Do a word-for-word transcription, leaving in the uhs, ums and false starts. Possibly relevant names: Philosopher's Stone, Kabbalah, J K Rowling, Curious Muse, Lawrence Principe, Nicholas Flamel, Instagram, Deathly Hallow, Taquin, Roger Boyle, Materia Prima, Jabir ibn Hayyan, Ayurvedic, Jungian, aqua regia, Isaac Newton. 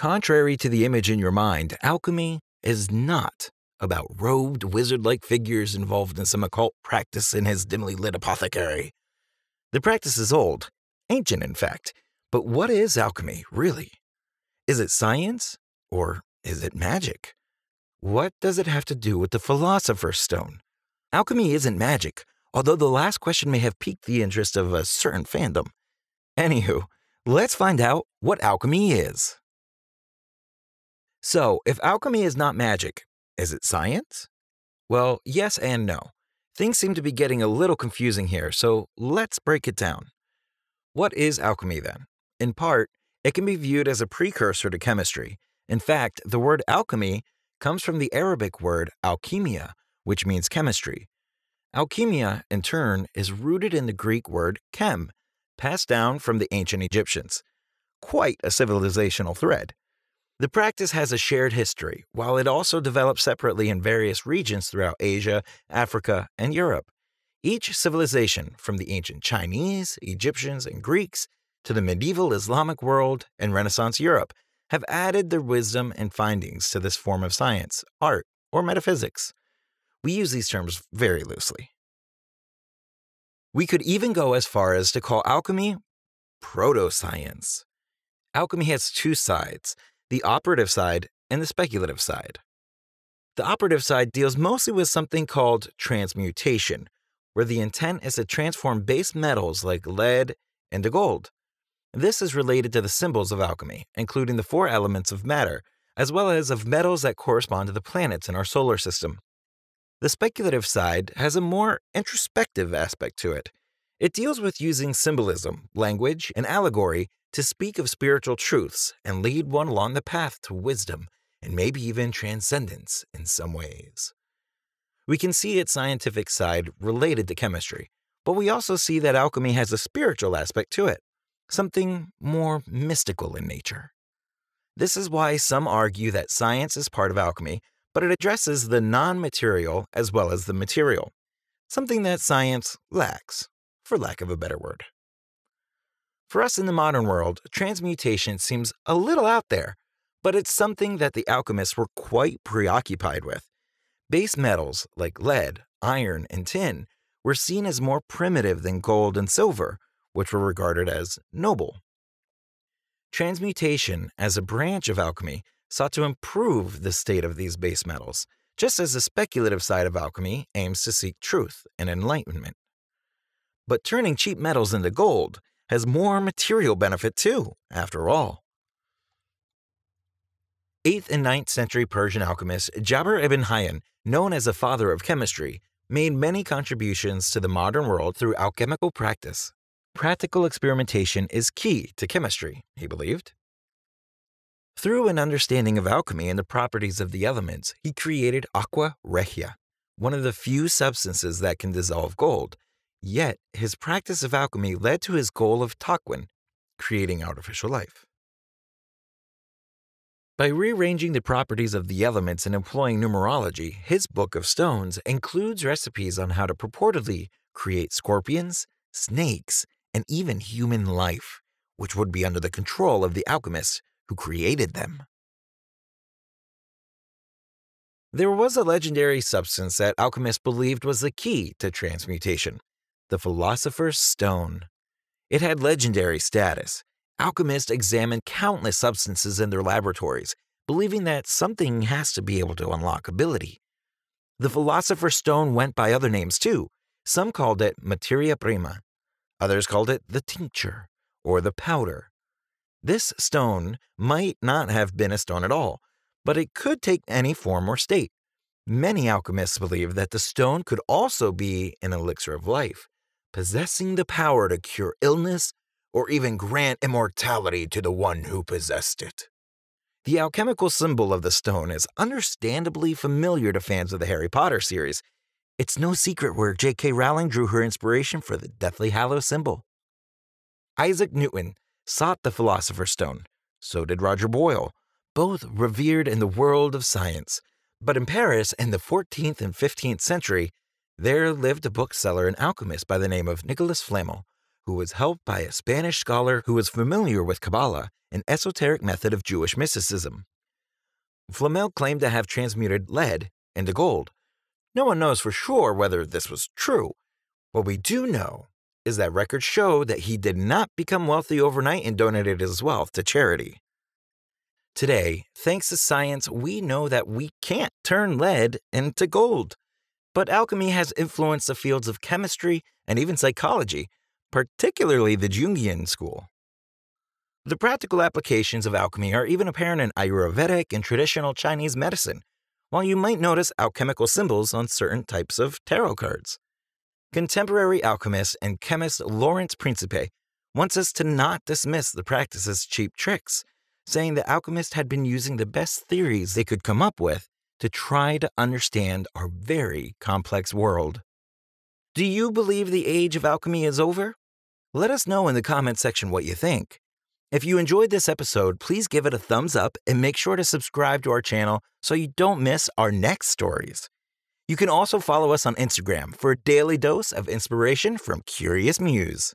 Contrary to the image in your mind, alchemy is not about robed, wizard-like figures involved in some occult practice and his dimly lit apothecary. The practice is old, ancient in fact, but what is alchemy, really? Is it science, or is it magic? What does it have to do with the Philosopher's Stone? Alchemy isn't magic, although the last question may have piqued the interest of a certain fandom. Anywho, let's find out what alchemy is. So, if alchemy is not magic, is it science? Well, yes and no. Things seem to be getting a little confusing here, so let's break it down. What is alchemy, then? In part, it can be viewed as a precursor to chemistry. In fact, the word alchemy comes from the Arabic word alchemia, which means chemistry. Alchemia, in turn, is rooted in the Greek word chem, passed down from the ancient Egyptians. Quite a civilizational thread. The practice has a shared history, while it also developed separately in various regions throughout Asia, Africa, and Europe. Each civilization, from the ancient Chinese, Egyptians, and Greeks, to the medieval Islamic world and Renaissance Europe, have added their wisdom and findings to this form of science, art, or metaphysics. We use these terms very loosely. We could even go as far as to call alchemy proto-science. Alchemy has two sides: the operative side and the speculative side. The operative side deals mostly with something called transmutation, where the intent is to transform base metals like lead into gold. This is related to the symbols of alchemy, including the four elements of matter, as well as of metals that correspond to the planets in our solar system. The speculative side has a more introspective aspect to it. It deals with using symbolism, language, and allegory to speak of spiritual truths and lead one along the path to wisdom and maybe even transcendence in some ways. We can see its scientific side related to chemistry, but we also see that alchemy has a spiritual aspect to it, something more mystical in nature. This is why some argue that science is part of alchemy, but it addresses the non-material as well as the material, something that science lacks, for lack of a better word. For us in the modern world, transmutation seems a little out there, but it's something that the alchemists were quite preoccupied with. Base metals like lead, iron, and tin were seen as more primitive than gold and silver, which were regarded as noble. Transmutation, as a branch of alchemy, sought to improve the state of these base metals, just as the speculative side of alchemy aims to seek truth and enlightenment. But turning cheap metals into gold has more material benefit too, after all. eighth and ninth century Persian alchemist Jabir ibn Hayyan, known as the father of chemistry, made many contributions to the modern world through alchemical practice. Practical experimentation is key to chemistry, he believed. Through an understanding of alchemy and the properties of the elements, he created aqua regia, one of the few substances that can dissolve gold. Yet, his practice of alchemy led to his goal of Taquin, creating artificial life. By rearranging the properties of the elements and employing numerology, his Book of Stones includes recipes on how to purportedly create scorpions, snakes, and even human life, which would be under the control of the alchemists who created them. There was a legendary substance that alchemists believed was the key to transmutation: the Philosopher's Stone. It had legendary status. Alchemists examined countless substances in their laboratories, believing that something has to be able to unlock ability. The Philosopher's Stone went by other names too. Some called it Materia Prima. Others called it the tincture or the powder. This stone might not have been a stone at all, but it could take any form or state. Many alchemists believed that the stone could also be an elixir of life, possessing the power to cure illness or even grant immortality to the one who possessed it. The alchemical symbol of the stone is understandably familiar to fans of the Harry Potter series. It's no secret where J K Rowling drew her inspiration for the Deathly Hallow symbol. Isaac Newton sought the Philosopher's Stone. So did Roger Boyle, both revered in the world of science. But in Paris, in the fourteenth and fifteenth century, there lived a bookseller and alchemist by the name of Nicholas Flamel, who was helped by a Spanish scholar who was familiar with Kabbalah, an esoteric method of Jewish mysticism. Flamel claimed to have transmuted lead into gold. No one knows for sure whether this was true. What we do know is that records show that he did not become wealthy overnight and donated his wealth to charity. Today, thanks to science, we know that we can't turn lead into gold. But alchemy has influenced the fields of chemistry and even psychology, particularly the Jungian school. The practical applications of alchemy are even apparent in Ayurvedic and traditional Chinese medicine, while you might notice alchemical symbols on certain types of tarot cards. Contemporary alchemist and chemist Lawrence Principe wants us to not dismiss the practice as cheap tricks, saying the alchemists had been using the best theories they could come up with to try to understand our very complex world. Do you believe the age of alchemy is over? Let us know in the comments section what you think. If you enjoyed this episode, please give it a thumbs up and make sure to subscribe to our channel so you don't miss our next stories. You can also follow us on Instagram for a daily dose of inspiration from Curious Muse.